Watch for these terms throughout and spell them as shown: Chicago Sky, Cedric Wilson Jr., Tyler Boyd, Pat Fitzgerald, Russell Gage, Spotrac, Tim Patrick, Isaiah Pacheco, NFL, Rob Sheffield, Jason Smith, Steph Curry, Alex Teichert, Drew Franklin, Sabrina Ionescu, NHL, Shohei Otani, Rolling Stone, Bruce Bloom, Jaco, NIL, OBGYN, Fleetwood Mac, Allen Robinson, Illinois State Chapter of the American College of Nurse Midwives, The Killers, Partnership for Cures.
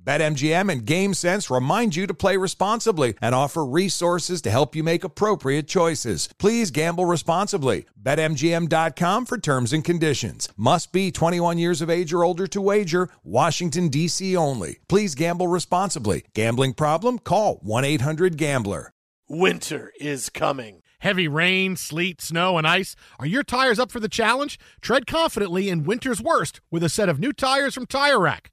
BetMGM and GameSense remind you to play responsibly and offer resources to help you make appropriate choices. Please gamble responsibly. BetMGM.com for terms and conditions. Must be 21 years of age or older to wager. Washington, D.C. only. Please gamble responsibly. Gambling problem? Call 1-800-GAMBLER. Winter is coming. Heavy rain, sleet, snow, and ice. Are your tires up for the challenge? Tread confidently in winter's worst with a set of new tires from Tire Rack.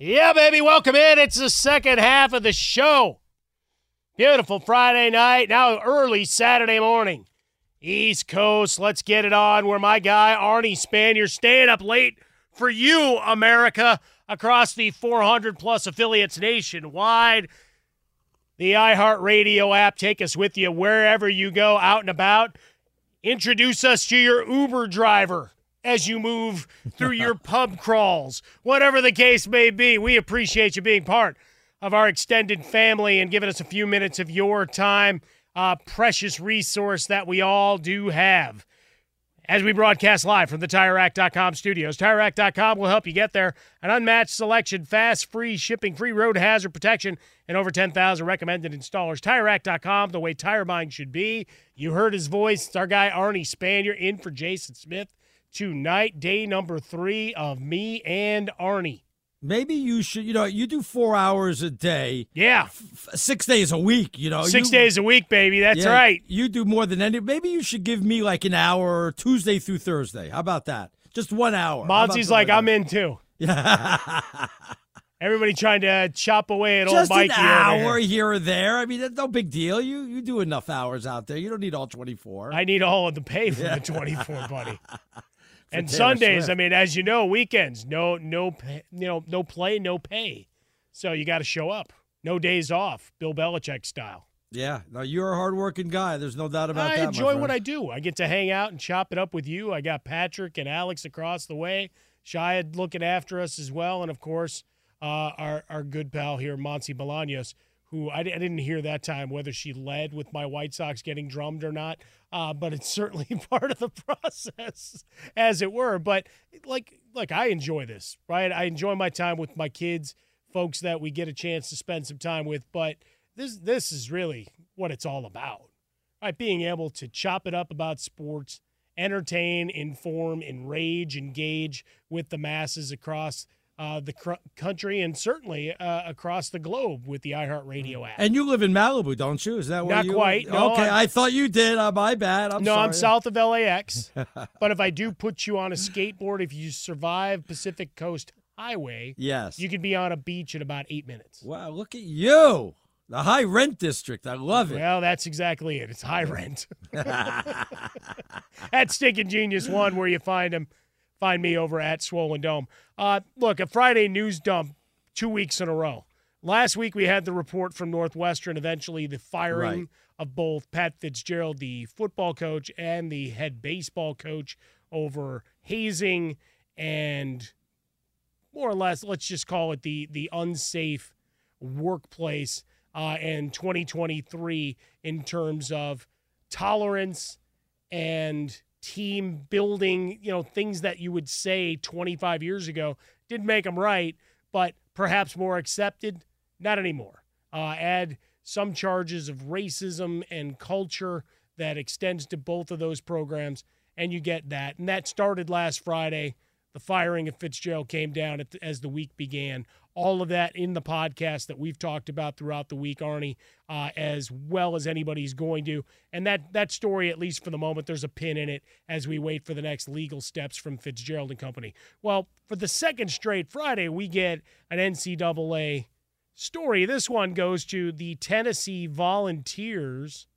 Yeah, baby, welcome in. It's the second half of the show. Beautiful Friday night, now early Saturday morning. East Coast, let's get it on where my guy Arnie Spanier staying up late for you, America, across the 400-plus affiliates nationwide. The iHeartRadio app, take us with you wherever you go, out and about. Introduce us to your Uber driver as you move through your pub crawls. Whatever the case may be, we appreciate you being part of our extended family and giving us a few minutes of your time, a precious resource that we all do have. As we broadcast live from the TireRack.com studios, TireRack.com will help you get there. An unmatched selection, fast, free shipping, free road hazard protection, and over 10,000 recommended installers. TireRack.com, the way tire buying should be. You heard his voice. It's our guy Arnie Spanier in for Jason Smith tonight, day number 3 of me and Arnie. Maybe you should, you do 4 hours a day. Yeah. 6 days a week, 6 days a week, baby. That's right. You do more than any. Maybe you should give me like an hour Tuesday through Thursday. How about that? Just 1 hour. Mozzie's like, I'm in too. Yeah. Everybody trying to chop away at old Mikey. Just an hour here or there. I mean, that's no big deal. You do enough hours out there. You don't need all 24. I need all of the pay for the 24, buddy. And Sundays, I mean, as you know, weekends, no play, no pay. So you got to show up. No days off, Bill Belichick style. Yeah. Now, you're a hardworking guy. There's no doubt about that. I enjoy what I do. I get to hang out and chop it up with you. I got Patrick and Alex across the way. Shia looking after us as well. And, of course, our good pal here, Monse Bolaños, who I didn't hear that time whether she led with my White Sox getting drummed or not, but it's certainly part of the process, as it were. But, like I enjoy this, right? I enjoy my time with my kids, folks that we get a chance to spend some time with. But this is really what it's all about, right? Being able to chop it up about sports, entertain, inform, enrage, engage with the masses across the country and certainly across the globe with the iHeartRadio app. And you live in Malibu, don't you? Is that where you live? Not quite. No, okay, I thought you did. My bad. I'm sorry. I'm south of LAX. But if I do put you on a skateboard, if you survive Pacific Coast Highway, yes, you could be on a beach in about 8 minutes. Wow, look at you. The high rent district. I love it. Well, that's exactly it. It's high rent. At Stinkin' Genius 1 where you find them. Find me over at Swollen Dome. Look, a Friday news dump 2 weeks in a row. Last week we had the report from Northwestern, eventually the firing of both Pat Fitzgerald, the football coach, and the head baseball coach over hazing and more or less, let's just call it the unsafe workplace in 2023 in terms of tolerance and team building, you know, things that you would say 25 years ago didn't make them right, but perhaps more accepted, not anymore. Add some charges of racism and culture that extends to both of those programs, and you get that. And that started last Friday. The firing of Fitzgerald came down as the week began. All of that in the podcast that we've talked about throughout the week, Arnie, as well as anybody's going to. And that story, at least for the moment, there's a pin in it as we wait for the next legal steps from Fitzgerald and company. Well, for the second straight Friday, we get an NCAA story. This one goes to the Tennessee Volunteers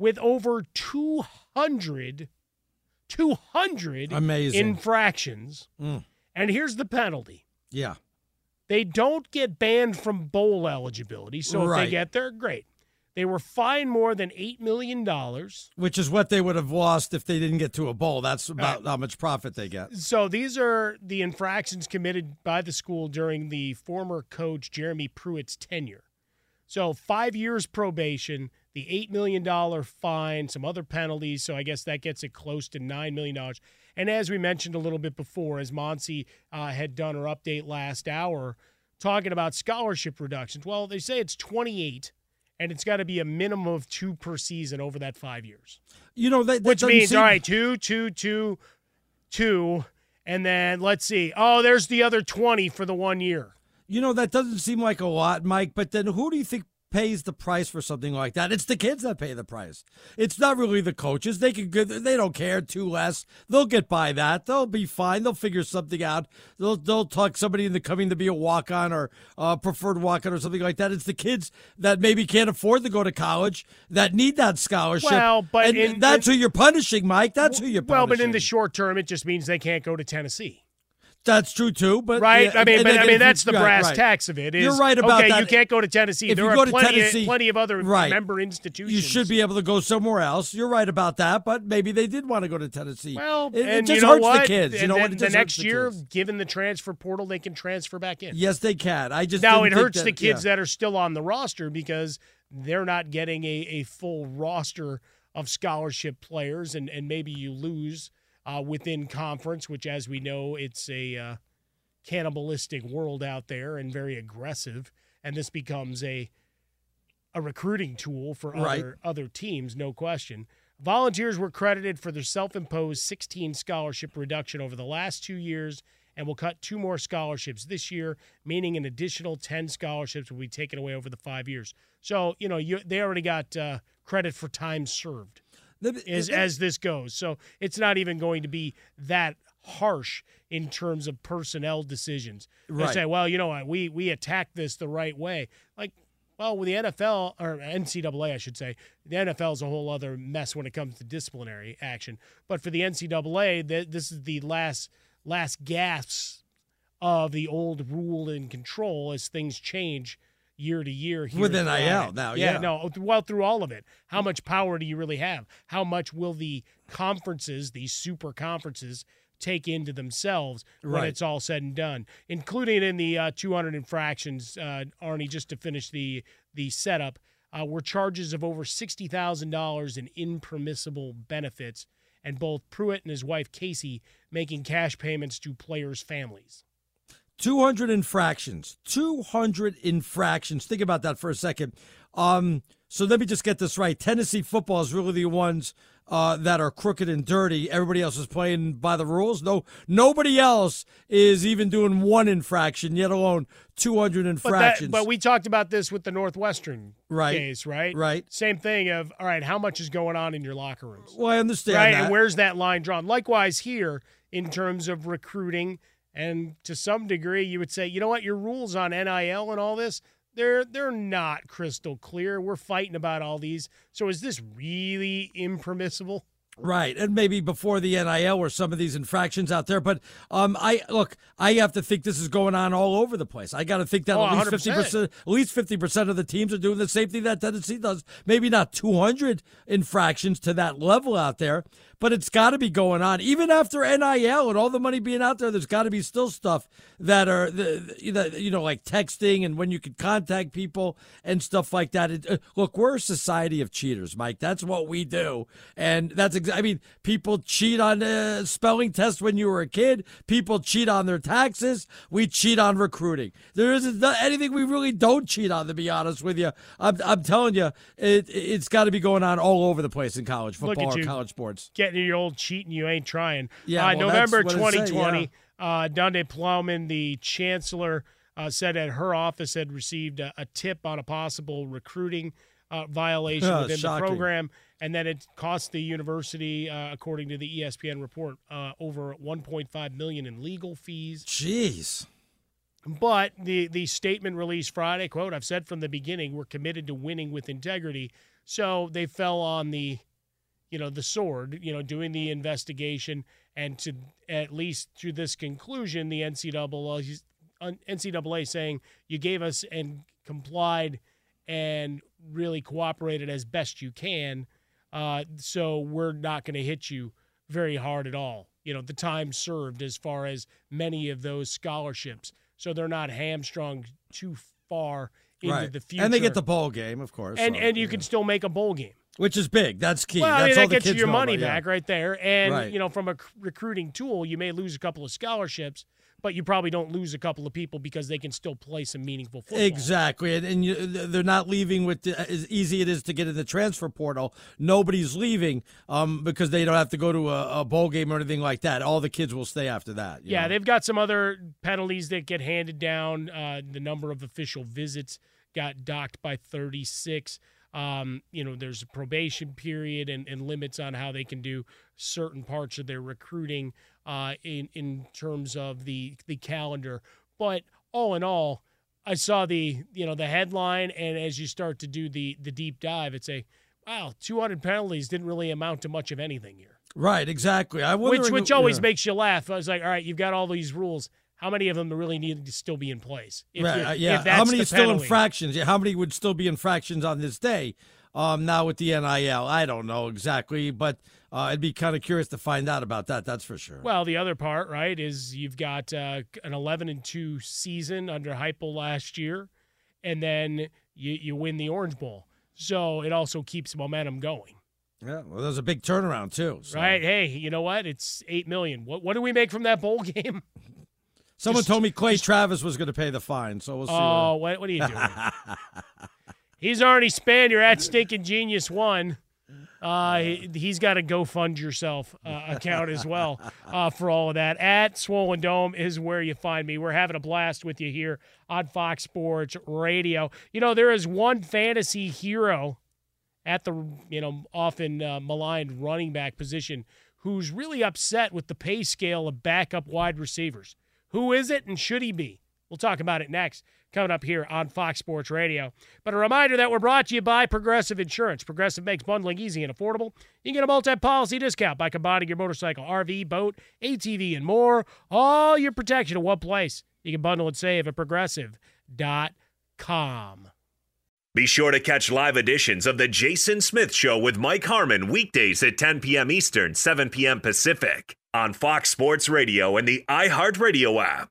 with over 200 amazing infractions. And here's the penalty. Yeah. They don't get banned from bowl eligibility, so if they get there, great. They were fined more than $8 million. Which is what they would have lost if they didn't get to a bowl. That's about how much profit they get. So these are the infractions committed by the school during the former coach Jeremy Pruitt's tenure. So 5 years probation, the $8 million fine, some other penalties, so I guess that gets it close to $9 million. And as we mentioned a little bit before, as Monse had done her update last hour, talking about scholarship reductions. Well, they say it's 28, and it's got to be a minimum of 2 per season over that 5 years. You know, that which means, all right, 2, 2, 2, 2, and then let's see. Oh, there's the other 20 for the 1 year. You know, that doesn't seem like a lot, Mike, but then who do you think pays the price for something like that? It's the kids that pay the price. It's not really the coaches. They don't care. 2 less. They'll get by that. They'll be fine. They'll figure something out. They'll talk somebody into coming to be a walk-on or preferred walk-on or something like that. It's the kids that maybe can't afford to go to college that need that scholarship. Well, but that's who you're punishing, Mike. That's who you're punishing. Well, but in the short term, it just means they can't go to Tennessee. That's true too, but yeah, I mean, that's the brass tacks of it. You're right about that. You can't go to Tennessee. If there are plenty of other member institutions. You should be able to go somewhere else. You're right about that, but maybe they did want to go to Tennessee. Well, it just hurts the kids. You know what? The next year, given the transfer portal, they can transfer back in. Yes, they can. Now it hurts the kids that are still on the roster because they're not getting a full roster of scholarship players, and maybe you lose. Within conference, which, as we know, it's a cannibalistic world out there and very aggressive, and this becomes a recruiting tool for other teams, no question. Volunteers were credited for their self-imposed 16 scholarship reduction over the last 2 years and will cut 2 more scholarships this year, meaning an additional 10 scholarships will be taken away over the 5 years. So, you know, they already got credit for time served. As this goes. So it's not even going to be that harsh in terms of personnel decisions. They say, well, you know what, we attack this the right way. Like, well, with the NFL, or NCAA, I should say, the NFL is a whole other mess when it comes to disciplinary action. But for the NCAA, this is the last gasp of the old rule and control as things change year to year. With NIL now, through all of it. How much power do you really have? How much will the conferences, these super conferences, take into themselves when it's all said and done? Including in the 200 infractions, Arnie, just to finish the setup, were charges of over $60,000 in impermissible benefits, and both Pruitt and his wife, Casey, making cash payments to players' families. 200 infractions. Think about that for a second. So let me just get this right. Tennessee football is really the ones that are crooked and dirty. Everybody else is playing by the rules. No, nobody else is even doing one infraction, yet alone 200 infractions. But we talked about this with the Northwestern case, right? Right. Same thing of, all right, how much is going on in your locker rooms? Well, I understand that. And where's that line drawn? Likewise here in terms of recruiting, and to some degree you would say, you know what, your rules on NIL and all this, They're not crystal clear. We're fighting about all these. So is this really impermissible? Right, and maybe before the NIL were some of these infractions out there. But I have to think this is going on all over the place. I got to think that at least 50% of the teams are doing the same thing that Tennessee does. Maybe not 200 infractions to that level out there, but it's got to be going on. Even after NIL and all the money being out there, there's got to be still stuff that are, you know, like texting and when you can contact people and stuff like that. Look, we're a society of cheaters, Mike. That's what we do, and that's exactly. I mean, people cheat on spelling tests when you were a kid. People cheat on their taxes. We cheat on recruiting. There isn't anything we really don't cheat on, to be honest with you. I'm telling you, it's got to be going on all over the place in college football or college sports. Getting your old cheating, you ain't trying. Yeah, well, November 2020, Donde Plowman, the chancellor, said that her office had received a tip on a possible recruiting violation within the program. And then it cost the university, according to the ESPN report, over $1.5 million in legal fees. Jeez. But the statement released Friday, quote, "I've said from the beginning, we're committed to winning with integrity." So they fell on the sword, doing the investigation. And to at least to this conclusion, the NCAA saying you gave us and complied and really cooperated as best you can. So we're not going to hit you very hard at all. The time served as far as many of those scholarships. So they're not hamstrung too far into the future. And they get the bowl game, of course. And you can still make a bowl game. Which is big. That's key. Well, that's all that gets you your money back right there. And, from a recruiting tool, you may lose a couple of scholarships, but you probably don't lose a couple of people because they can still play some meaningful football. Exactly. And they're not leaving with as easy it is to get in the transfer portal. Nobody's leaving because they don't have to go to a bowl game or anything like that. All the kids will stay after that. They've got some other penalties that get handed down. The number of official visits got docked by 36. There's a probation period and limits on how they can do certain parts of their recruiting in terms of the calendar. But all in all, I saw the headline, and as you start to do the deep dive, it's 200 penalties didn't really amount to much of anything here. Right, exactly. Which always makes you laugh. I was like, all right, you've got all these rules. How many of them really needed to still be in place? How many are still infractions? Yeah, how many would still be infractions on this day? Now with the NIL, I don't know exactly, but I'd be kind of curious to find out about that. That's for sure. Well, the other part, right, is you've got an 11-2 season under Heupel last year, and then you win the Orange Bowl, so it also keeps momentum going. Yeah, well, there's a big turnaround too. So. Right? Hey, you know what? It's $8 million. What do we make from that bowl game? Someone told me Clay Travis was going to pay the fine, so we'll see. Oh, what are you doing? He's Arnie Spanier at Stinking Genius One. He's got a GoFund Yourself account as well for all of that. At Swollen Dome is where you find me. We're having a blast with you here on Fox Sports Radio. There is one fantasy hero at the often maligned running back position who's really upset with the pay scale of backup wide receivers. Who is it and should he be? We'll talk about it next, coming up here on Fox Sports Radio. But a reminder that we're brought to you by Progressive Insurance. Progressive makes bundling easy and affordable. You can get a multi-policy discount by combining your motorcycle, RV, boat, ATV, and more. All your protection in one place. You can bundle and save at progressive.com. Be sure to catch live editions of The Jason Smith Show with Mike Harmon weekdays at 10 p.m. Eastern, 7 p.m. Pacific on Fox Sports Radio and the iHeartRadio app.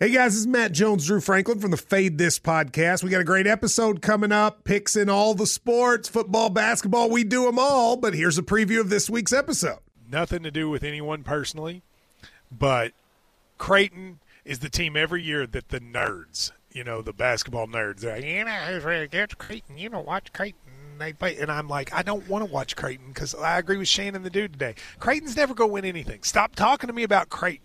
Hey guys, this is Matt Jones, Drew Franklin from the Fade This podcast. We got a great episode coming up, picks in all the sports, football, basketball, we do them all, but here's a preview of this week's episode. Nothing to do with anyone personally, but Creighton is the team every year that the nerds, you know, the basketball nerds, they're like, you know who's really good? Creighton, you know, watch Creighton. They play, and I'm like, I don't want to watch Creighton because I agree with Shannon the dude today. Creighton's never going to win anything. Stop talking to me about Creighton.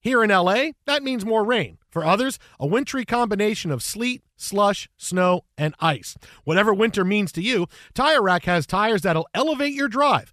Here in L.A., that means more rain. For others, a wintry combination of sleet, slush, snow, and ice. Whatever winter means to you, Tire Rack has tires that'll elevate your drive.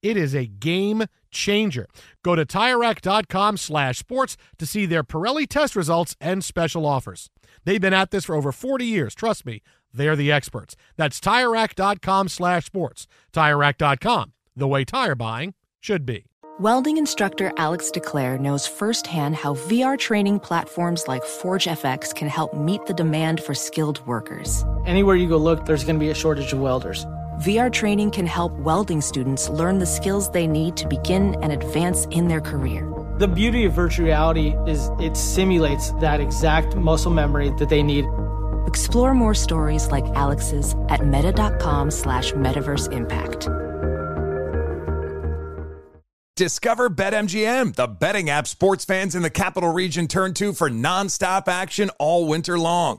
It is a game changer. Go to TireRack.com/sports to see their Pirelli test results and special offers. They've been at this for over 40 years. Trust me, they're the experts. That's TireRack.com/sports. TireRack.com, the way tire buying should be. Welding instructor Alex DeClaire knows firsthand how VR training platforms like Forge FX can help meet the demand for skilled workers. Anywhere you go look, there's going to be a shortage of welders. VR training can help welding students learn the skills they need to begin and advance in their career. The beauty of virtual reality is it simulates that exact muscle memory that they need. Explore more stories like Alex's at meta.com/metaverseimpact. Discover BetMGM, the betting app sports fans in the capital region turn to for nonstop action all winter long.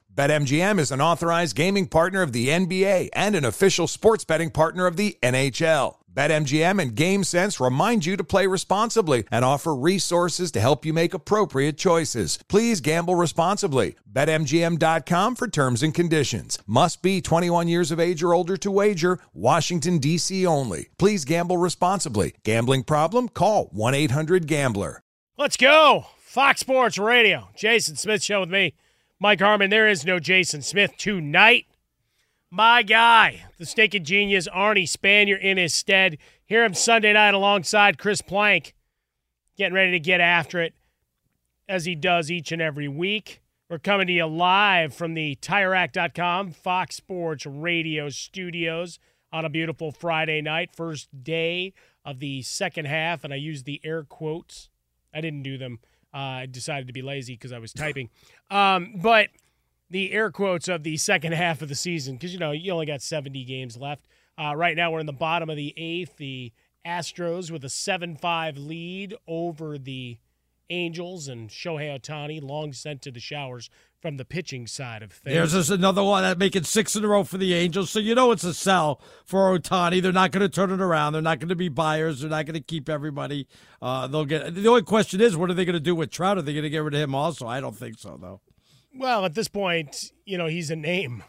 BetMGM is an authorized gaming partner of the NBA and an official sports betting partner of the NHL. BetMGM and GameSense remind you to play responsibly and offer resources to help you make appropriate choices. Please gamble responsibly. BetMGM.com for terms and conditions. Must be 21 years of age or older to wager. Washington, D.C. only. Please gamble responsibly. Gambling problem? Call 1-800-GAMBLER. Let's go. Fox Sports Radio. Jason Smith Show with me, Mike Harmon. There is no Jason Smith tonight. My guy, the stinking genius, Arnie Spanier in his stead. Hear him Sunday night alongside Chris Plank. Getting ready to get after it, as he does each and every week. We're coming to you live from the TireRack.com Fox Sports Radio studios on a beautiful Friday night. First day of the second half, and I used the air quotes. I didn't do them. I decided to be lazy because I was typing. But the air quotes of the second half of the season, because, you know, you only got 70 games left. Right now we're in the bottom of the eighth. The Astros with a 7-5 lead over the Angels, and Shohei Otani long sent to the showers from the pitching side of things. There's another one that making 6 in a row for the Angels. So you know it's a sell for Otani. They're not going to turn it around. They're not going to be buyers. They're not going to keep everybody. They'll get. The only question is, what are they going to do with Trout? Are they going to get rid of him also? I don't think so, though. Well, at this point, you know, he's a name.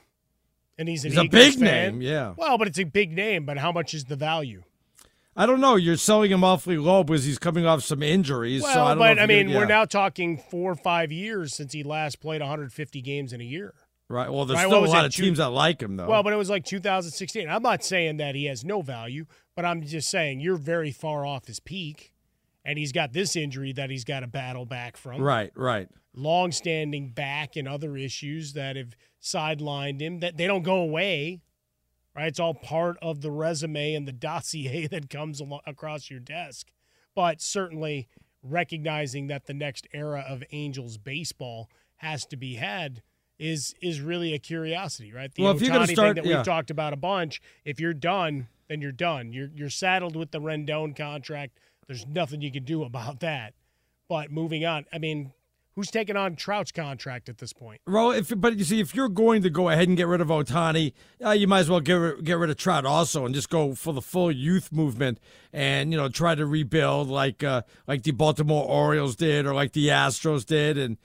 And he's a big fan. Name, yeah. Well, but it's a big name, but how much is the value? I don't know. You're selling him awfully low because he's coming off some injuries. Well, so I don't but, know I mean, we're now talking 4 or 5 years since he last played 150 games in a year. Right. Well, there's still a lot of teams that like him, though. Well, but it was like 2016. I'm not saying that he has no value, but I'm just saying you're very far off his peak, and he's got this injury that he's got to battle back from. Right, right. Long-standing back and other issues that have sidelined him. That they don't go away. Right, it's all part of the resume and the dossier that comes across your desk. But certainly recognizing that the next era of Angels baseball has to be had is really a curiosity, right? The Otani thing that we've talked about a bunch, if you're done, then you're done. You're saddled with the Rendon contract. There's nothing you can do about that. But moving on, I mean, who's taking on Trout's contract at this point? Well, but you see, if you're going to go ahead and get rid of Otani, you might as well get rid of Trout also and just go for the full youth movement and, you know, try to rebuild like the Baltimore Orioles did or like the Astros did and,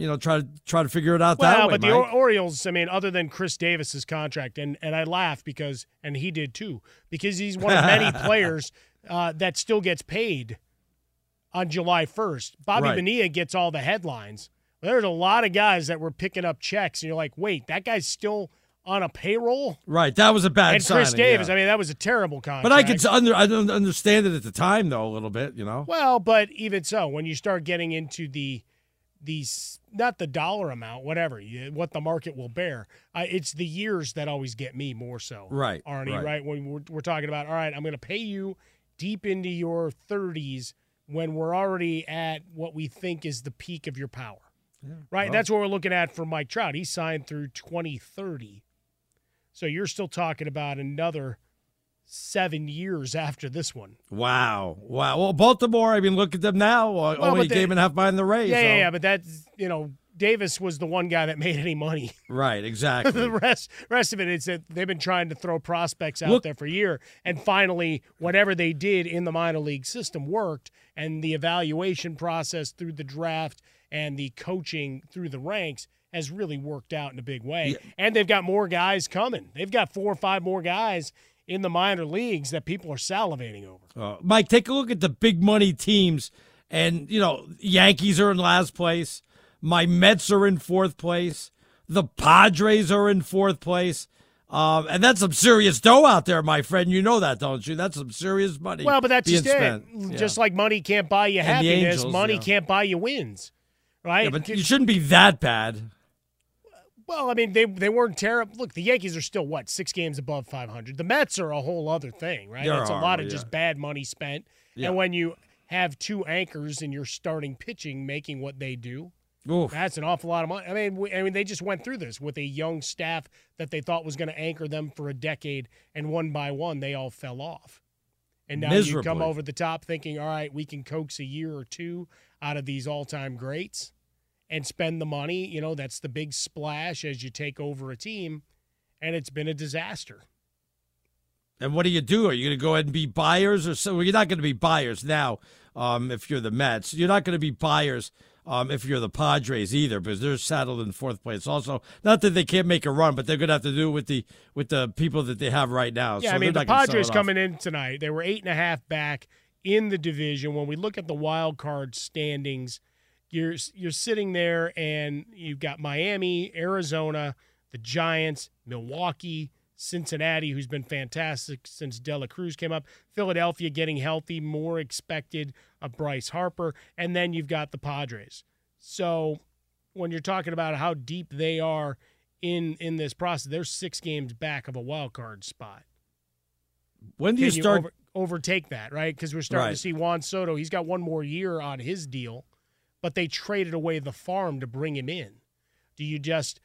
you know, try to figure it out that way, but Mike. The Orioles, I mean, other than Chris Davis's contract, and I laugh because, and he did too, because he's one of many players that still gets paid. On July 1st, Bobby Bonilla gets all the headlines. There's a lot of guys that were picking up checks, and you're like, wait, that guy's still on a payroll? Right, that was a bad signing. And Chris Davis, I mean, that was a terrible contract. But I could understand it at the time, though, a little bit, you know? Well, but even so, when you start getting into not the dollar amount, whatever, what the market will bear, it's the years that always get me more so, right, Arnie, right? When we're talking about, all right, I'm going to pay you deep into your 30s, when we're already at what we think is the peak of your power, right? Well, that's what we're looking at for Mike Trout. He signed through 2030. So you're still talking about another 7 years after this one. Wow. Well, Baltimore, I mean, look at them now. Only a game and a half behind the Rays. Yeah, but that's, you know, Davis was the one guy that made any money. Right, exactly. The rest of it is that they've been trying to throw prospects out there for a year, and finally whatever they did in the minor league system worked, and the evaluation process through the draft and the coaching through the ranks has really worked out in a big way. Yeah. And they've got more guys coming. They've got 4 or 5 more guys in the minor leagues that people are salivating over. Mike, take a look at the big money teams, and, you know, Yankees are in last place. My Mets are in 4th place. The Padres are in 4th place. And that's some serious dough out there, my friend. You know that, don't you? That's some serious money. Well, but that's just it. Yeah. Just like money can't buy you happiness, money can't buy you wins, right? Yeah, but you shouldn't be that bad. Well, I mean, they weren't terrible. Look, the Yankees are still, 6 games above 500. The Mets are a whole other thing, right? It's a lot of just bad money spent. Yeah. And when you have 2 anchors in your starting pitching making what they do, oof. That's an awful lot of money. I mean, they just went through this with a young staff that they thought was going to anchor them for a decade, and one by one they all fell off. And now miserably. You come over the top thinking, all right, we can coax a year or two out of these all-time greats and spend the money. You know, that's the big splash as you take over a team, and it's been a disaster. And what do you do? Are you going to go ahead and be buyers? Or so? Well, you're not going to be buyers now if you're the Mets. You're not going to be buyers if you're the Padres either, because they're saddled in 4th place. Also, not that they can't make a run, but they're going to have to do with the people that they have right now. Yeah, so I mean, the Padres coming in tonight, they were 8.5 back in the division. When we look at the wild card standings, you're sitting there and you've got Miami, Arizona, the Giants, Milwaukee, Cincinnati, who's been fantastic since De La Cruz came up. Philadelphia getting healthy, more expected of Bryce Harper. And then you've got the Padres. So when you're talking about how deep they are in this process, they're 6 games back of a wild card spot. When do you start overtake that, right? Because we're starting to see Juan Soto. He's got 1 more year on his deal, but they traded away the farm to bring him in. Do you just...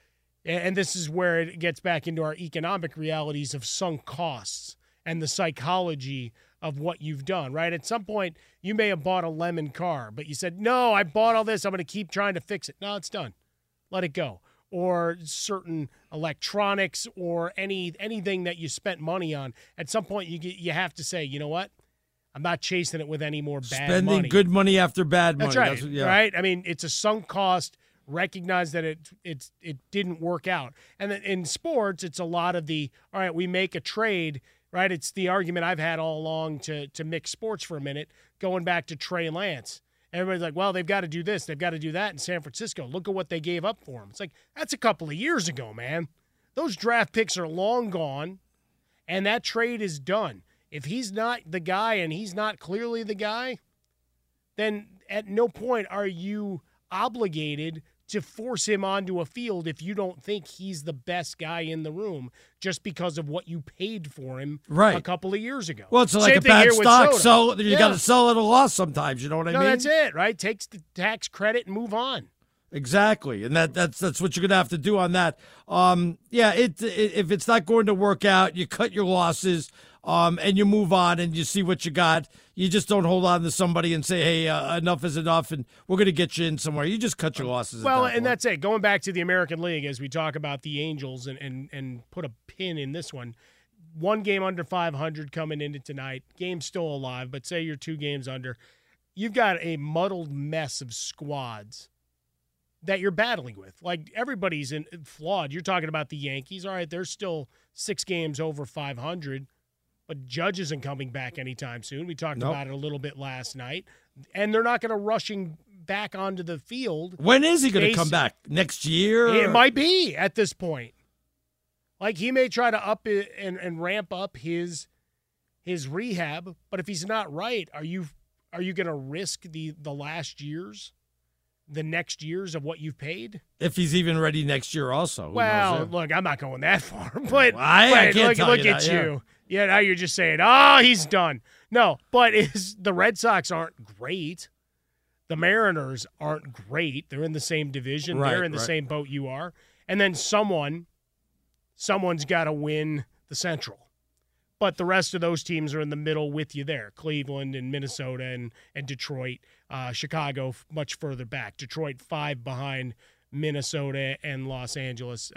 And this is where it gets back into our economic realities of sunk costs and the psychology of what you've done, right? At some point, you may have bought a lemon car, but you said, no, I bought all this. I'm going to keep trying to fix it. No, it's done. let it go. Or certain electronics or anything that you spent money on. At some point, you have to say, you know what? I'm not chasing it with any more bad spending money. Spending good money after bad money. That's right. Right? I mean, it's a sunk cost. Recognize that it didn't work out. And then in sports, it's a lot of the, all right, we make a trade, right? It's the argument I've had all along to mix sports for a minute, going back to Trey Lance. Everybody's like, well, they've got to do this. They've got to do that in San Francisco. Look at what they gave up for him. It's like, that's a couple of years ago, man. Those draft picks are long gone, and that trade is done. If he's not the guy and he's not clearly the guy, then at no point are you obligated to force him onto a field if you don't think he's the best guy in the room just because of what you paid for him a couple of years ago. Well, it's like a bad stock, so you got to sell at a loss sometimes, you know what I mean? No, that's it, right? Takes the tax credit and move on. Exactly, and that's what you're going to have to do on that. If it's not going to work out, you cut your losses and you move on and you see what you got. You just don't hold on to somebody and say, hey, enough is enough, and we're going to get you in somewhere. You just cut your losses. Well, and that's it. Going back to the American League as we talk about the Angels and put a pin in this one. One game under 500 coming into tonight. Game's still alive, but say you're two games under. You've got a muddled mess of squads that you're battling with. Like, everybody's flawed. You're talking about the Yankees. All right, they're still 6 games over 500, but Judge isn't coming back anytime soon. We talked about it a little bit last night. And they're not going to rush him back onto the field. When is he going to come back? Next year? It might be at this point. Like, he may try to up it and ramp up his rehab, but if he's not right, are you going to risk the last years? The next years of what you've paid? If he's even ready next year also. Well, look, I'm not going that far. But I can't look you at that, you. Yeah, now you're just saying, oh, he's done. No, but the Red Sox aren't great. The Mariners aren't great. They're in the same division. They're in the same boat you are. And then someone's got to win the Central. But the rest of those teams are in the middle with you there. Cleveland and Minnesota and Detroit. Chicago much further back. Detroit 5 behind Minnesota and Los Angeles,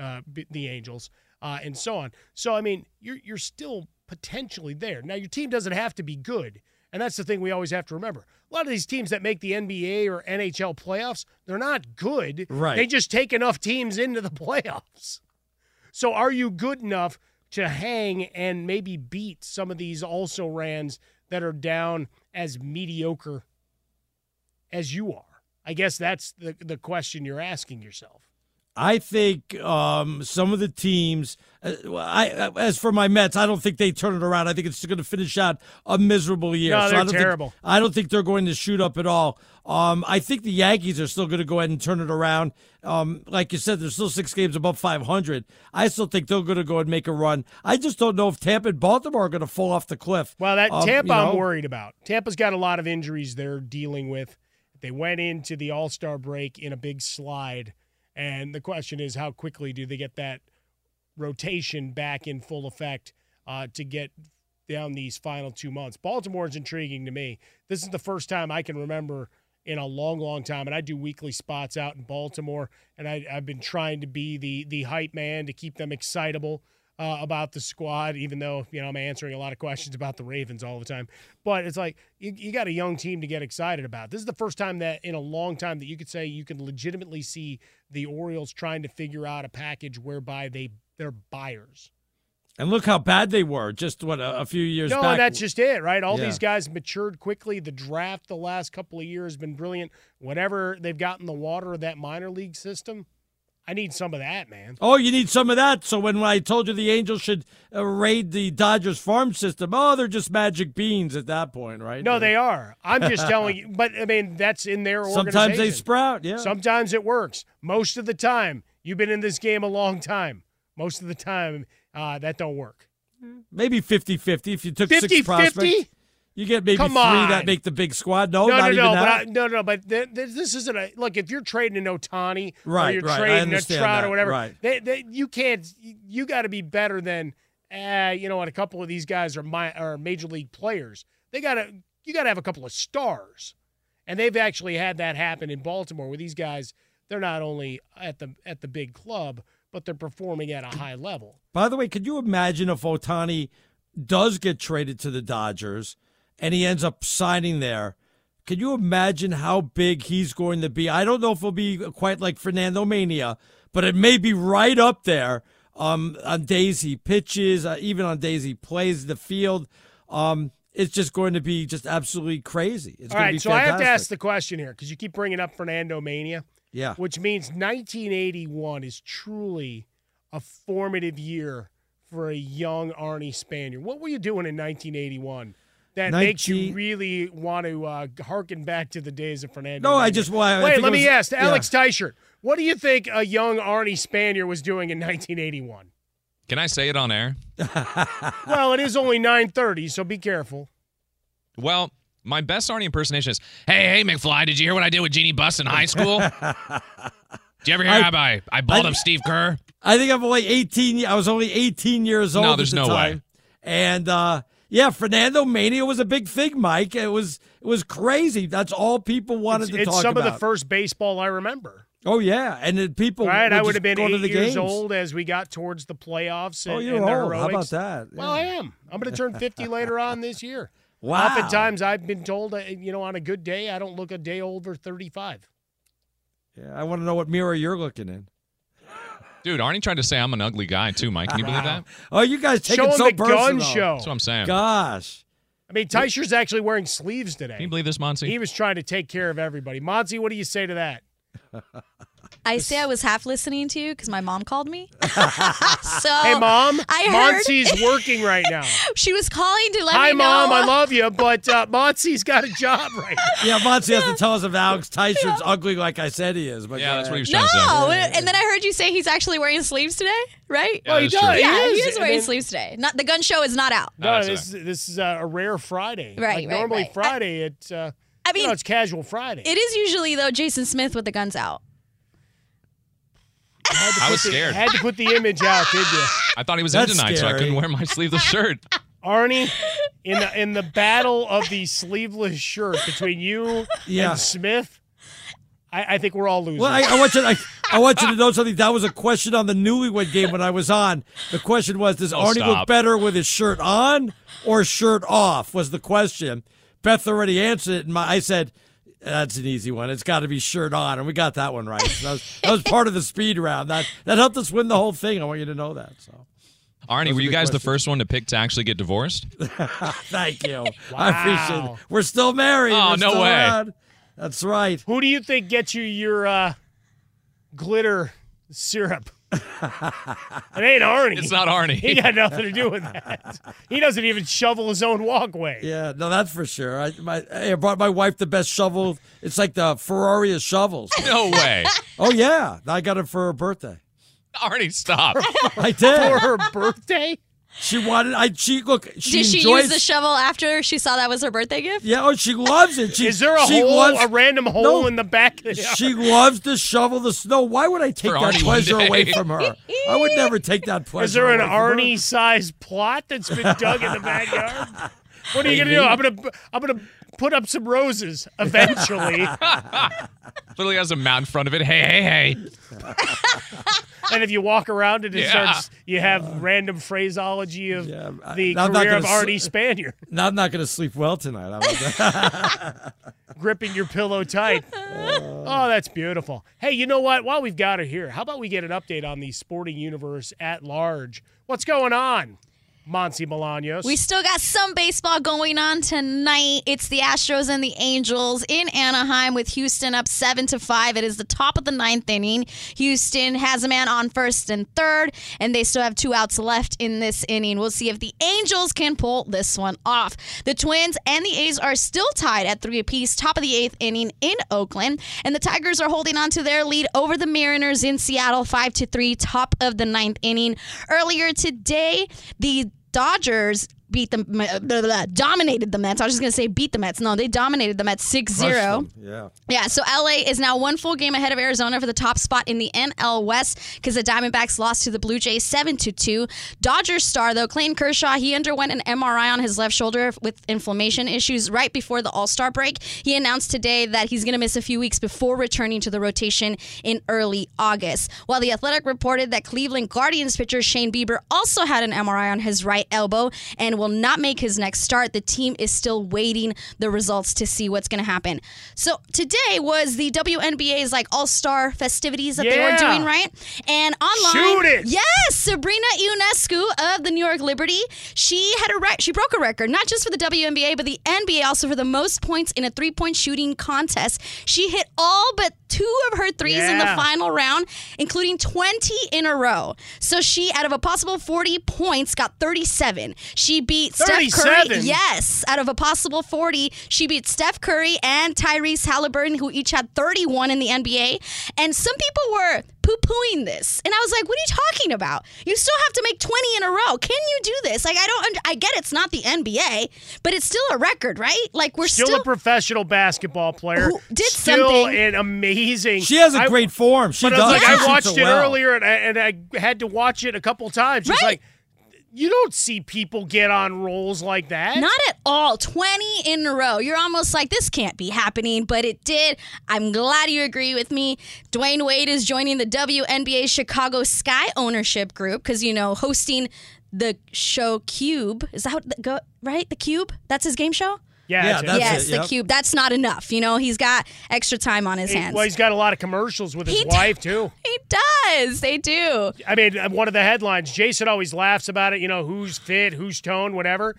the Angels, and so on. So, I mean, you're still potentially there. Now, your team doesn't have to be good, and that's the thing we always have to remember. A lot of these teams that make the NBA or NHL playoffs, they're not good. Right. They just take enough teams into the playoffs. So are you good enough to hang and maybe beat some of these also-rans that are down as mediocre as you are? I guess that's the question you're asking yourself. I think some of the teams, as for my Mets, I don't think they turn it around. I think it's going to finish out a miserable year. No, they're terrible. I don't think they're going to shoot up at all. I think the Yankees are still going to go ahead and turn it around. Like you said, they're still 6 games above 500. I still think they're going to go and make a run. I just don't know if Tampa and Baltimore are going to fall off the cliff. Well, that Tampa I'm worried about. Tampa's got a lot of injuries they're dealing with. They went into the All-Star break in a big slide. And the question is, how quickly do they get that rotation back in full effect to get down these final 2 months? Baltimore's intriguing to me. This is the first time I can remember in a long, long time, and I do weekly spots out in Baltimore, and I've been trying to be the hype man to keep them excitable about the squad, even though, you know, I'm answering a lot of questions about the Ravens all the time. But it's like, you got a young team to get excited about. This is the first time that in a long time that you could say you can legitimately see the Orioles trying to figure out a package whereby they're buyers. And look how bad they were just, a few years back. No, that's just it, right? All these guys matured quickly. The draft the last couple of years has been brilliant. Whenever they've gotten the water of that minor league system, I need some of that, man. Oh, you need some of that. So when I told you the Angels should raid the Dodgers farm system, they're just magic beans at that point, right? No, they are. I'm just telling you. But, I mean, that's in their organization. Sometimes they sprout, yeah. Sometimes it works. Most of the time, you've been in this game a long time. Most of the time, that don't work. Maybe 50-50 if you took 6 prospects. 50-50? You get maybe 3 that make the big squad. This isn't a look. If you're trading an Otani or you're trading a Trout or whatever, you can't. You got to be better than a couple of these guys are major league players. You got to have a couple of stars, and they've actually had that happen in Baltimore, where these guys they're not only at the big club, but they're performing at a high level. By the way, could you imagine if Otani does get traded to the Dodgers and he ends up signing there? Can you imagine how big he's going to be? I don't know if it'll be quite like Fernando Mania, but it may be right up there on days he pitches, even on days he plays the field. It's just going to be just absolutely crazy. It's all going right, to be so fantastic. I have to ask the question here because you keep bringing up Fernando Mania. Yeah. Which means 1981 is truly a formative year for a young Arnie Spanier. What were you doing in 1981 that makes you really want to harken back to the days of Fernando? No, Mania? I just want to. Wait, let me ask. Alex Teichert, what do you think a young Arnie Spanier was doing in 1981? Can I say it on air? Well, it is only 9:30, so be careful. Well, my best Arnie impersonation is, hey, McFly, did you hear what I did with Jeannie Buss in high school? Did you ever hear I balled up Steve Kerr? I think I was only 18 years old. No, there's no way. And Fernando Mania was a big thing, Mike. It was crazy. That's all people wanted to talk about. It's some of the first baseball I remember. Oh yeah, and people. Right, I would have been 8 years old as we got towards the playoffs. And, you're old. How about that? Yeah. Well, I am. I'm going to turn 50 later on this year. Wow. Oftentimes, I've been told, on a good day, I don't look a day over 35. Yeah, I want to know what mirror you're looking in. Dude, Arnie tried to say I'm an ugly guy too, Mike. Can you believe that? Oh, you guys take it so personal. Show him the gun show. That's what I'm saying. Gosh. I mean, Teicher's actually wearing sleeves today. Can you believe this, Monse? He was trying to take care of everybody. Monse, what do you say to that? I was half listening to you because my mom called me. So hey, Mom. Monse's working right now. She was calling to let me know. Hi, Mom. I love you, but Monse's got a job right now. Yeah, Monse has to tell us if Alex Teichert's ugly like I said he is. But yeah, that's what he was trying to say. No, and then I heard you say he's actually wearing sleeves today, right? Yeah, well, he does. True. Yeah, he is wearing sleeves today. The gun show is not out. No, this is a rare Friday. Right, normally Friday it's... I mean, it's casual Friday. It is usually, though, Jason Smith with the guns out. I was scared. Had to put the image out, did you? I thought he was in tonight, so I couldn't wear my sleeveless shirt. Arnie, in the battle of the sleeveless shirt between you and Smith, I think we're all losers. Well, I want you to know something. That was a question on the Newlywed Game when I was on. The question was, does Arnie look better with his shirt on or shirt off was the question. Beth already answered it, and I said, that's an easy one. It's got to be shirt on, and we got that one right. So that was part of the speed round. That helped us win the whole thing. I want you to know that. So, Arnie, were you guys the first one to pick to actually get divorced? Thank you. Wow. I appreciate it. We're still married. Oh, no way. Around. That's right. Who do you think gets you your glitter syrup? It ain't Arnie. It's not Arnie. He got nothing to do with that. He doesn't even shovel his own walkway. Yeah, no, that's for sure. I brought my wife the best shovel. It's like the Ferrari of shovels. No way. Oh, yeah. I got it for her birthday. Arnie, stop. I did. For her birthday? She wanted. Did she use the shovel after she saw that was her birthday gift? Yeah. Oh, she loves it. Is there a random hole in the back? She loves to shovel the snow. Why would I take that pleasure away from her? I would never take that pleasure. Is there an Arnie-sized plot that's been dug in the backyard? What are you gonna do? I'm gonna put up some roses eventually. Literally has a mound in front of it. Hey. And if you walk around it, starts. You have random phraseology of the career of Arnie Spanier. Now I'm not going to sleep well tonight. Gripping your pillow tight. Oh, that's beautiful. Hey, you know what? While we've got her here, how about we get an update on the sporting universe at large? What's going on? Monse Bolaños. We still got some baseball going on tonight. It's the Astros and the Angels in Anaheim with Houston up 7-5. It is the top of the ninth inning. Houston has a man on first and third, and they still have two outs left in this inning. We'll see if the Angels can pull this one off. The Twins and the A's are still tied at 3 apiece, top of the eighth inning in Oakland, and the Tigers are holding on to their lead over the Mariners in Seattle, 5-3, top of the ninth inning. Earlier today, the Dodgers dominated the Mets. I was just going to say beat the Mets. No, they dominated the Mets 6-0. Yeah, so LA is now one full game ahead of Arizona for the top spot in the NL West because the Diamondbacks lost to the Blue Jays 7-2. Dodgers star, though, Clayton Kershaw, he underwent an MRI on his left shoulder with inflammation issues right before the All-Star break. He announced today that he's going to miss a few weeks before returning to the rotation in early August. While The Athletic reported that Cleveland Guardians pitcher Shane Bieber also had an MRI on his right elbow and will not make his next start. The team is still waiting the results to see what's going to happen. So today was the WNBA's all-star festivities that they were doing, right? And online, yes, Sabrina Ionescu of the New York Liberty, she broke a record, not just for the WNBA, but the NBA also for the most points in a three-point shooting contest. She hit all but two of her threes in the final round, including 20 in a row. So she, out of a possible 40 points, got 37. She beat Steph Curry. Yes, out of a possible 40, she beat Steph Curry and Tyrese Halliburton, who each had 31 in the NBA. And some people were poo-pooing this. And I was like, what are you talking about? You still have to make 20 in a row. Can you do this? I get it's not the NBA, but it's still a record, right? We're still a professional basketball player. Who did still something. An amazing. She has a great form. She does. I watched it earlier, and I had to watch it a couple times. Right? It's you don't see people get on rolls like that. Not at all. 20 in a row. You're almost like, this can't be happening, but it did. I'm glad you agree with me. Dwayne Wade is joining the WNBA Chicago Sky ownership group because, hosting the show Cube. Is that what go right? The Cube? That's his game show? Yeah, that's it. Yes, the Cube. That's not enough. He's got extra time on his hands. Well, he's got a lot of commercials with his wife, too. He does. They do. I mean, one of the headlines, Jason always laughs about it, who's fit, who's toned, whatever.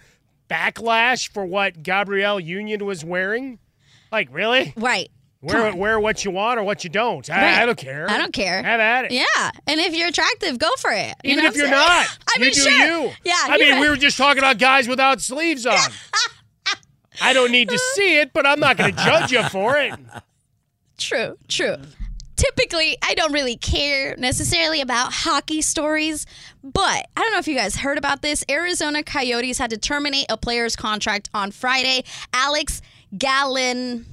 Backlash for what Gabrielle Union was wearing. Really? Right. Wear what you want or what you don't. I don't care. I don't care. Have at it. Yeah, and if you're attractive, go for it. Even if you're not, you do you. Yeah. We were just talking about guys without sleeves on. I don't need to see it, but I'm not going to judge you for it. True. Typically, I don't really care necessarily about hockey stories, but I don't know if you guys heard about this. Arizona Coyotes had to terminate a player's contract on Friday. Alex Galchenyuk,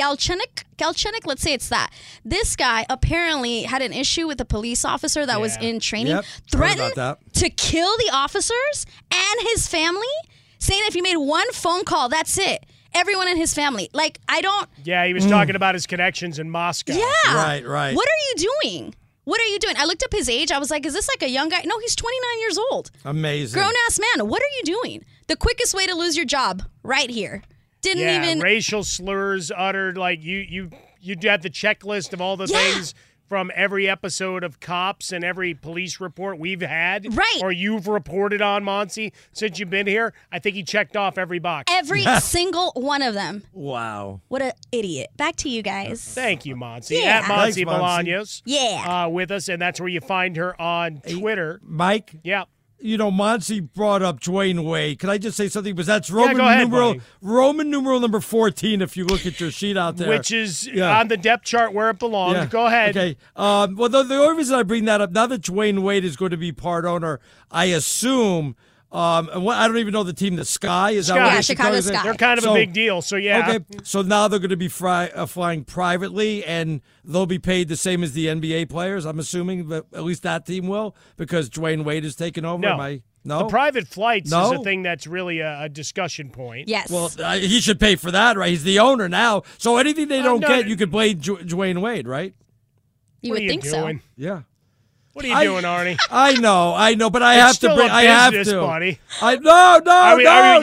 let's say it's that. This guy apparently had an issue with a police officer that was in training, threatened to kill the officers and his family, saying if he made one phone call, that's it. Everyone in his family. I don't... Yeah, he was talking about his connections in Moscow. Yeah. Right. What are you doing? I looked up his age. I was like, is this a young guy? No, he's 29 years old. Amazing. Grown-ass man. What are you doing? The quickest way to lose your job right here. Didn't even... racial slurs uttered. You had the checklist of all the things... from every episode of Cops and every police report we've had, right? Or you've reported on, Monse, since you've been here. I think he checked off every box. Every single one of them. Wow. What an idiot. Back to you guys. Thank you, Monse. Yeah. At Monse Bolaños. Yeah. With us, and that's where you find her on Twitter. Mike? Yeah. Monse brought up Dwayne Wade. Can I just say something? Because that's Roman numeral number 14, if you look at your sheet out there. Which is on the depth chart where it belongs. Yeah. Go ahead. Okay. The only reason I bring that up, now that Dwayne Wade is going to be part owner, I assume... I don't even know the team. The Sky is out. Yeah, Chicago Sky. They're kind of a big deal. So yeah. Okay. So now they're going to be flying privately, and they'll be paid the same as the NBA players. I'm assuming, but at least that team will, because Dwayne Wade is taking over. No. The private flights is a thing that's really a discussion point. Yes. Well, he should pay for that, right? He's the owner now. So anything they don't get, you could blame Dwayne Wade, right? What are you doing? Yeah. What are you doing, Arnie? I know, but I have to. Buddy. You want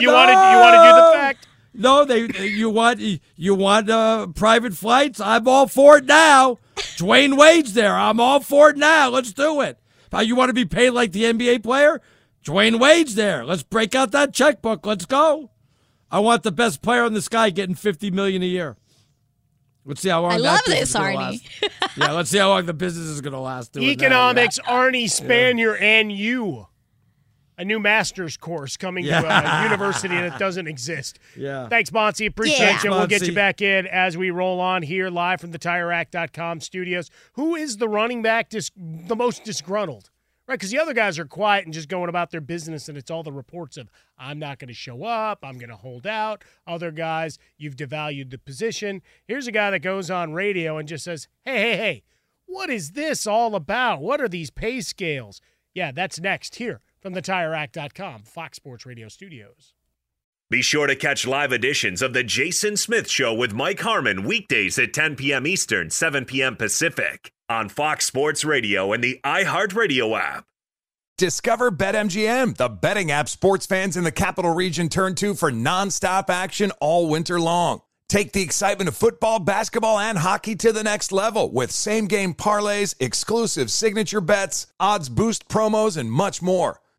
to do the fact? No, you want private flights? I'm all for it now. Dwayne Wade's there. I'm all for it now. Let's do it. You want to be paid like the NBA player? Dwayne Wade's there. Let's break out that checkbook. Let's go. I want the best player in the Sky getting $50 million a year. Let's see how long. I love this, Arnie. Yeah, let's see how long the business is going to last. Economics, Arnie Spanier, and you. A new master's course coming to a university that doesn't exist. Yeah. Thanks, Monse. Appreciate you. We'll get you back in as we roll on here live from the TireRack.com studios. Who is the running back the most disgruntled Right, because the other guys are quiet and just going about their business, and it's all the reports of, I'm not going to show up, I'm going to hold out. Other guys, you've devalued the position. Here's a guy that goes on radio and just says, hey, what is this all about? What are these pay scales? Yeah, that's next here from the TireRack.com Fox Sports Radio Studios. Be sure to catch live editions of The Jason Smith Show with Mike Harmon weekdays at 10 p.m. Eastern, 7 p.m. Pacific on Fox Sports Radio and the iHeartRadio app. Discover BetMGM, the betting app sports fans in the capital region turn to for nonstop action all winter long. Take the excitement of football, basketball, and hockey to the next level with same-game parlays, exclusive signature bets, odds boost promos, and much more.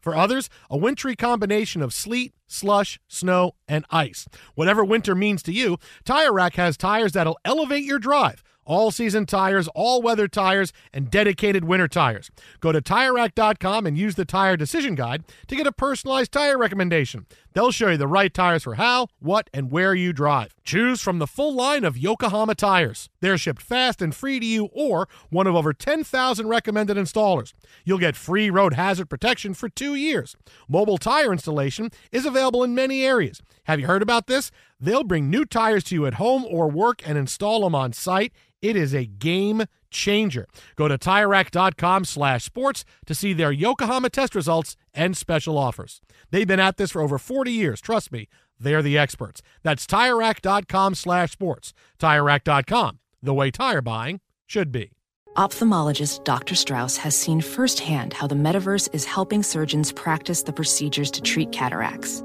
For others, a wintry combination of sleet, slush, snow, and ice. Whatever winter means to you, Tire Rack has tires that'll elevate your drive. All-season tires, all-weather tires, and dedicated winter tires. Go to TireRack.com and use the Tire Decision Guide to get a personalized tire recommendation. They'll show you the right tires for how, what, and where you drive. Choose from the full line of Yokohama tires. They're shipped fast and free to you or one of over 10,000 recommended installers. You'll get free road hazard protection for 2 years. Mobile tire installation is available in many areas. Have you heard about this? They'll bring new tires to you at home or work and install them on site. It is a game changer. Go to TireRack.com/sports to see their Yokohama test results and special offers. They've been at this for over 40 years. Trust me, they're the experts. That's TireRack.com/sports. TireRack.com, the way tire buying should be. Ophthalmologist Dr. Strauss has seen firsthand how the metaverse is helping surgeons practice the procedures to treat cataracts.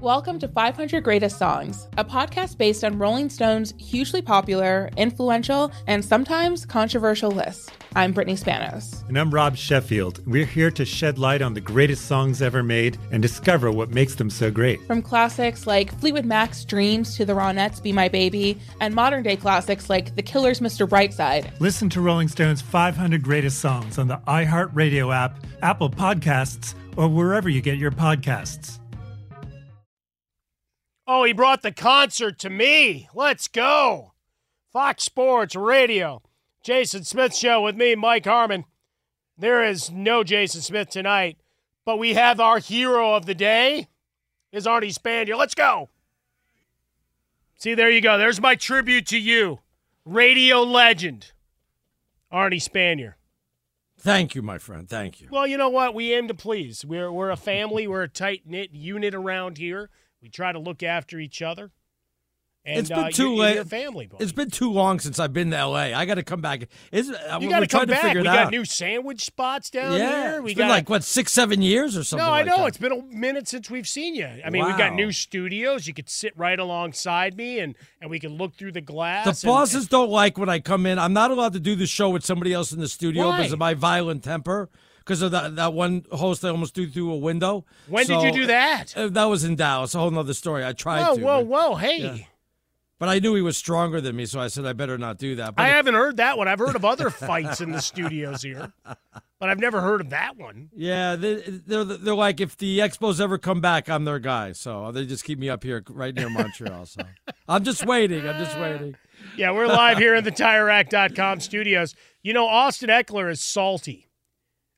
Welcome to 500 Greatest Songs, a podcast based on Rolling Stone's hugely popular, influential, and sometimes controversial list. I'm Brittany Spanos. And I'm Rob Sheffield. We're here to shed light on the greatest songs ever made and discover what makes them so great. From classics like Fleetwood Mac's Dreams to The Ronettes' Be My Baby, and modern day classics like The Killers' Mr. Brightside. Listen to Rolling Stone's 500 Greatest Songs on the iHeartRadio app, Apple Podcasts, or wherever you get your podcasts. Oh, he brought the concert to me. Let's go. Fox Sports Radio. Jason Smith Show with me, Mike Harmon. There is no Jason Smith tonight, but we have our hero of the day is Arnie Spanier. Let's go. See, there you go. There's my tribute to you, radio legend, Arnie Spanier. Thank you, my friend. Thank you. Well, you know what? We aim to please. We're a family. We're a tight-knit unit around here. We try to look after each other, and it's been too late. Your family, buddy. It's been too long since I've been to L.A. I got to come back. You got to come back. We got new sandwich spots down there. It's been like, what, 6-7 years or something like that? No, I know. It's been a minute since we've seen you. I mean, we've got new studios. You could sit right alongside me, and we can look through the glass. The bosses don't like when I come in. I'm not allowed to do the show with somebody else in the studio because of my violent temper. Because of that one host I almost threw through a window. When did you do that? That was in Dallas, a whole other story. I tried to. Whoa, hey. Yeah. But I knew he was stronger than me, so I said I better not do that. But I haven't heard that one. I've heard of other fights in the studios here, but I've never heard of that one. Yeah, they're like, if the Expos ever come back, I'm their guy. So they just keep me up here right near Montreal. So I'm just waiting. Yeah, we're live here in the TireRack.com studios. You know, Austin Ekeler is salty.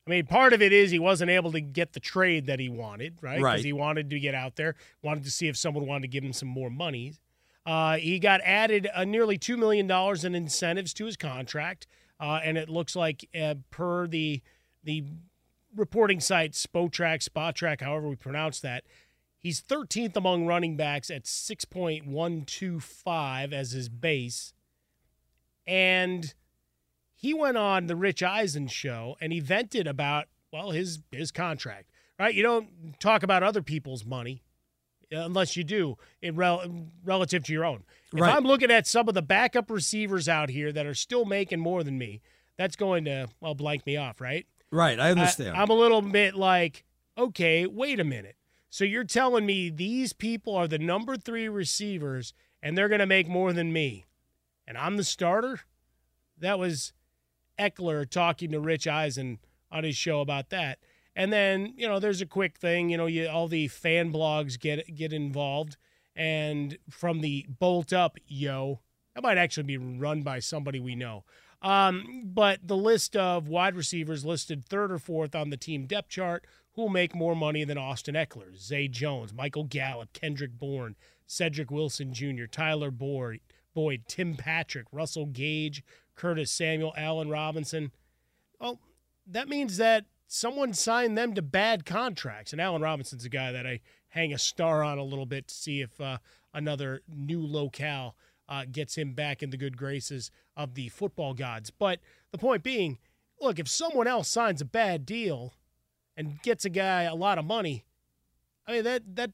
I mean, part of it is he wasn't able to get the trade that he wanted, right? Because he wanted to get out there, wanted to see if someone wanted to give him some more money. He got added nearly $2 million in incentives to his contract, and it looks like per the reporting site Spotrac, however we pronounce that, he's 13th among running backs at 6.125 as his base. And he went on the Rich Eisen show and he vented about, well, his contract, right? You don't talk about other people's money unless you do in relative to your own. Right. If I'm looking at some of the backup receivers out here that are still making more than me, that's going to, well, blank me off, right? Right, I understand. I'm a little bit like, okay, wait a minute. So you're telling me these people are the number three receivers and they're going to make more than me, and I'm the starter? That was Ekeler talking to Rich Eisen on his show about that. And then, you know, there's a quick thing, you know, all the fan blogs get involved. And from the Bolt Up, yo, that might actually be run by somebody we know. But the list of wide receivers listed third or fourth on the team depth chart who will make more money than Austin Ekeler, Zay Jones, Michael Gallup, Kendrick Bourne, Cedric Wilson Jr., Tyler Boyd, Tim Patrick, Russell Gage, Curtis Samuel, Allen Robinson. Oh, that means that someone signed them to bad contracts. And Allen Robinson's a guy that I hang a star on a little bit to see if another new locale gets him back in the good graces of the football gods. But the point being, look, if someone else signs a bad deal and gets a guy a lot of money, I mean, that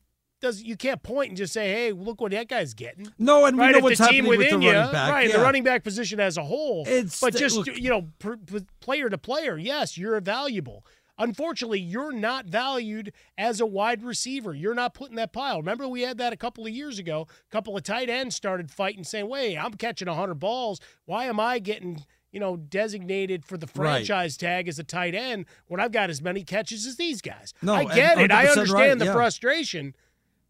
you can't point and just say, hey, look what that guy's getting. No, and we know what's happening with the running back. Right, yeah. The running back position as a whole. But just, you know, player to player, yes, you're valuable. Unfortunately, you're not valued as a wide receiver. You're not put in that pile. Remember, we had that a couple of years ago. A couple of tight ends started fighting, saying, wait, I'm catching 100 balls. Why am I getting, you know, designated for the franchise tag as a tight end when I've got as many catches as these guys? No, I get it. I understand the frustration.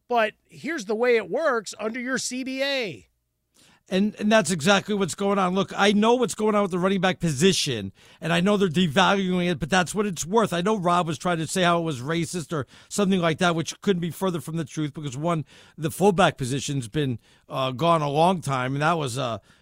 But here's the way it works under your CBA. And that's exactly what's going on. Look, I know what's going on with the running back position, and I know they're devaluing it, but that's what it's worth. I know Rob was trying to say how it was racist or something like that, which couldn't be further from the truth because, one, the fullback position's been gone a long time, and that was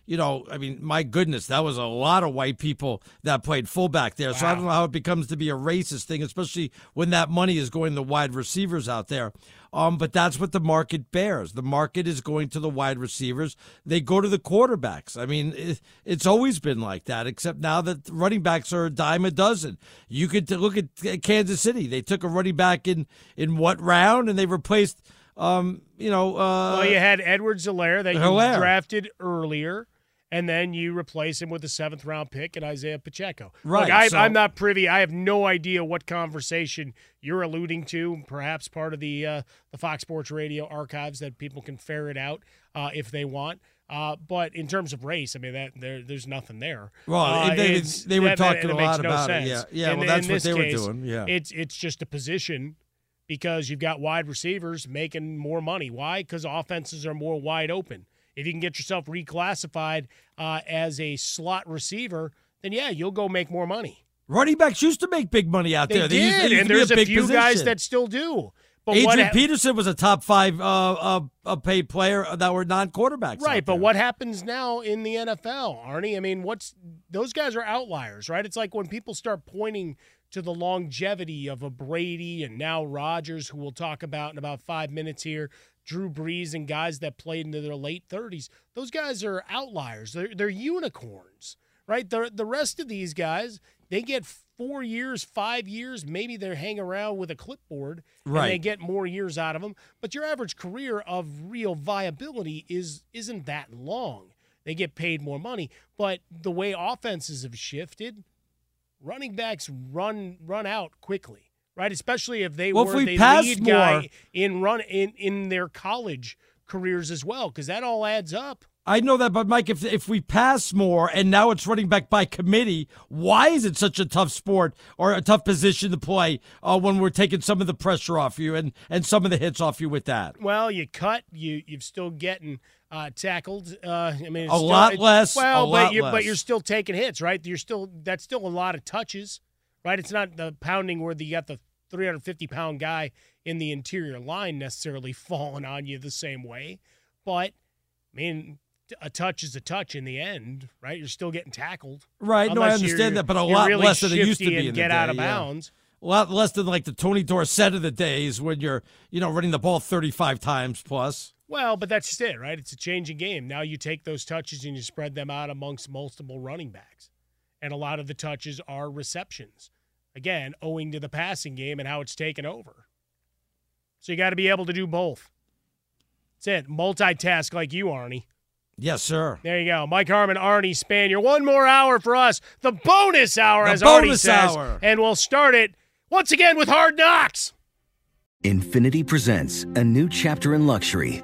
you know, I mean, my goodness, that was a lot of white people that played fullback there. Wow. So I don't know how it becomes to be a racist thing, especially when that money is going to wide receivers out there. But that's what the market bears. The market is going to the wide receivers. They go to the quarterbacks. I mean, it's always been like that, except now that running backs are a dime a dozen. You could look at Kansas City. They took a running back in what round, and they replaced, you know. Well, you had Edwards-Helaire that you drafted earlier. And then you replace him with a seventh-round pick and Isaiah Pacheco. Right. Look, I'm not privy. I have no idea what conversation you're alluding to, perhaps part of the Fox Sports Radio archives that people can ferret out if they want. But in terms of race, I mean, there's nothing there. Well, they were talking a lot about it. Yeah, well, that's what they were doing. Yeah, it's just a position because you've got wide receivers making more money. Why? Because offenses are more wide open. If you can get yourself reclassified as a slot receiver, then, yeah, you'll go make more money. Running backs used to make big money out there. They did, and there's a few guys that still do. But Adrian Peterson was a top five paid player that were non-quarterbacks. Right, but what happens now in the NFL, Arnie? I mean, those guys are outliers, right? It's like when people start pointing to the longevity of a Brady and now Rodgers, who we'll talk about in about 5 minutes here, Drew Brees and guys that played into their late 30s, those guys are outliers. They're unicorns, right? The rest of these guys, they get 4 years, 5 years, maybe they hang around with a clipboard, and they get more years out of them. But your average career of real viability isn't that long. They get paid more money. But the way offenses have shifted, running backs run out quickly. Right, especially if they were the lead guy in their college careers as well, because that all adds up. I know that, but Mike, if we pass more and now it's running back by committee, why is it such a tough sport or a tough position to play when we're taking some of the pressure off you and some of the hits off you with that? Well, you cut, you're still getting tackled. I mean, it's a lot less. Well, but you're still taking hits, right? That's still a lot of touches. right? It's not the pounding where you got the 350-pound guy in the interior line necessarily falling on you the same way. But, I mean, a touch is a touch in the end, right? You're still getting tackled. Right, no, I understand that, but a lot really less than it used to be in the day. Get out of bounds. A lot less than like the Tony Dorsett the days when you're, you know, running the ball 35 times plus. Well, but that's just it, right? It's a changing game. Now you take those touches and you spread them out amongst multiple running backs. And a lot of the touches are receptions. Again, owing to the passing game and how it's taken over. So you got to be able to do both. That's it. Multitask like you, Arnie. Yes, sir. There you go. Mike Harmon, Arnie Spanier. One more hour for us. The bonus hour, as Arnie says. And we'll start it once again with Hard Knocks. Infinity presents a new chapter in luxury.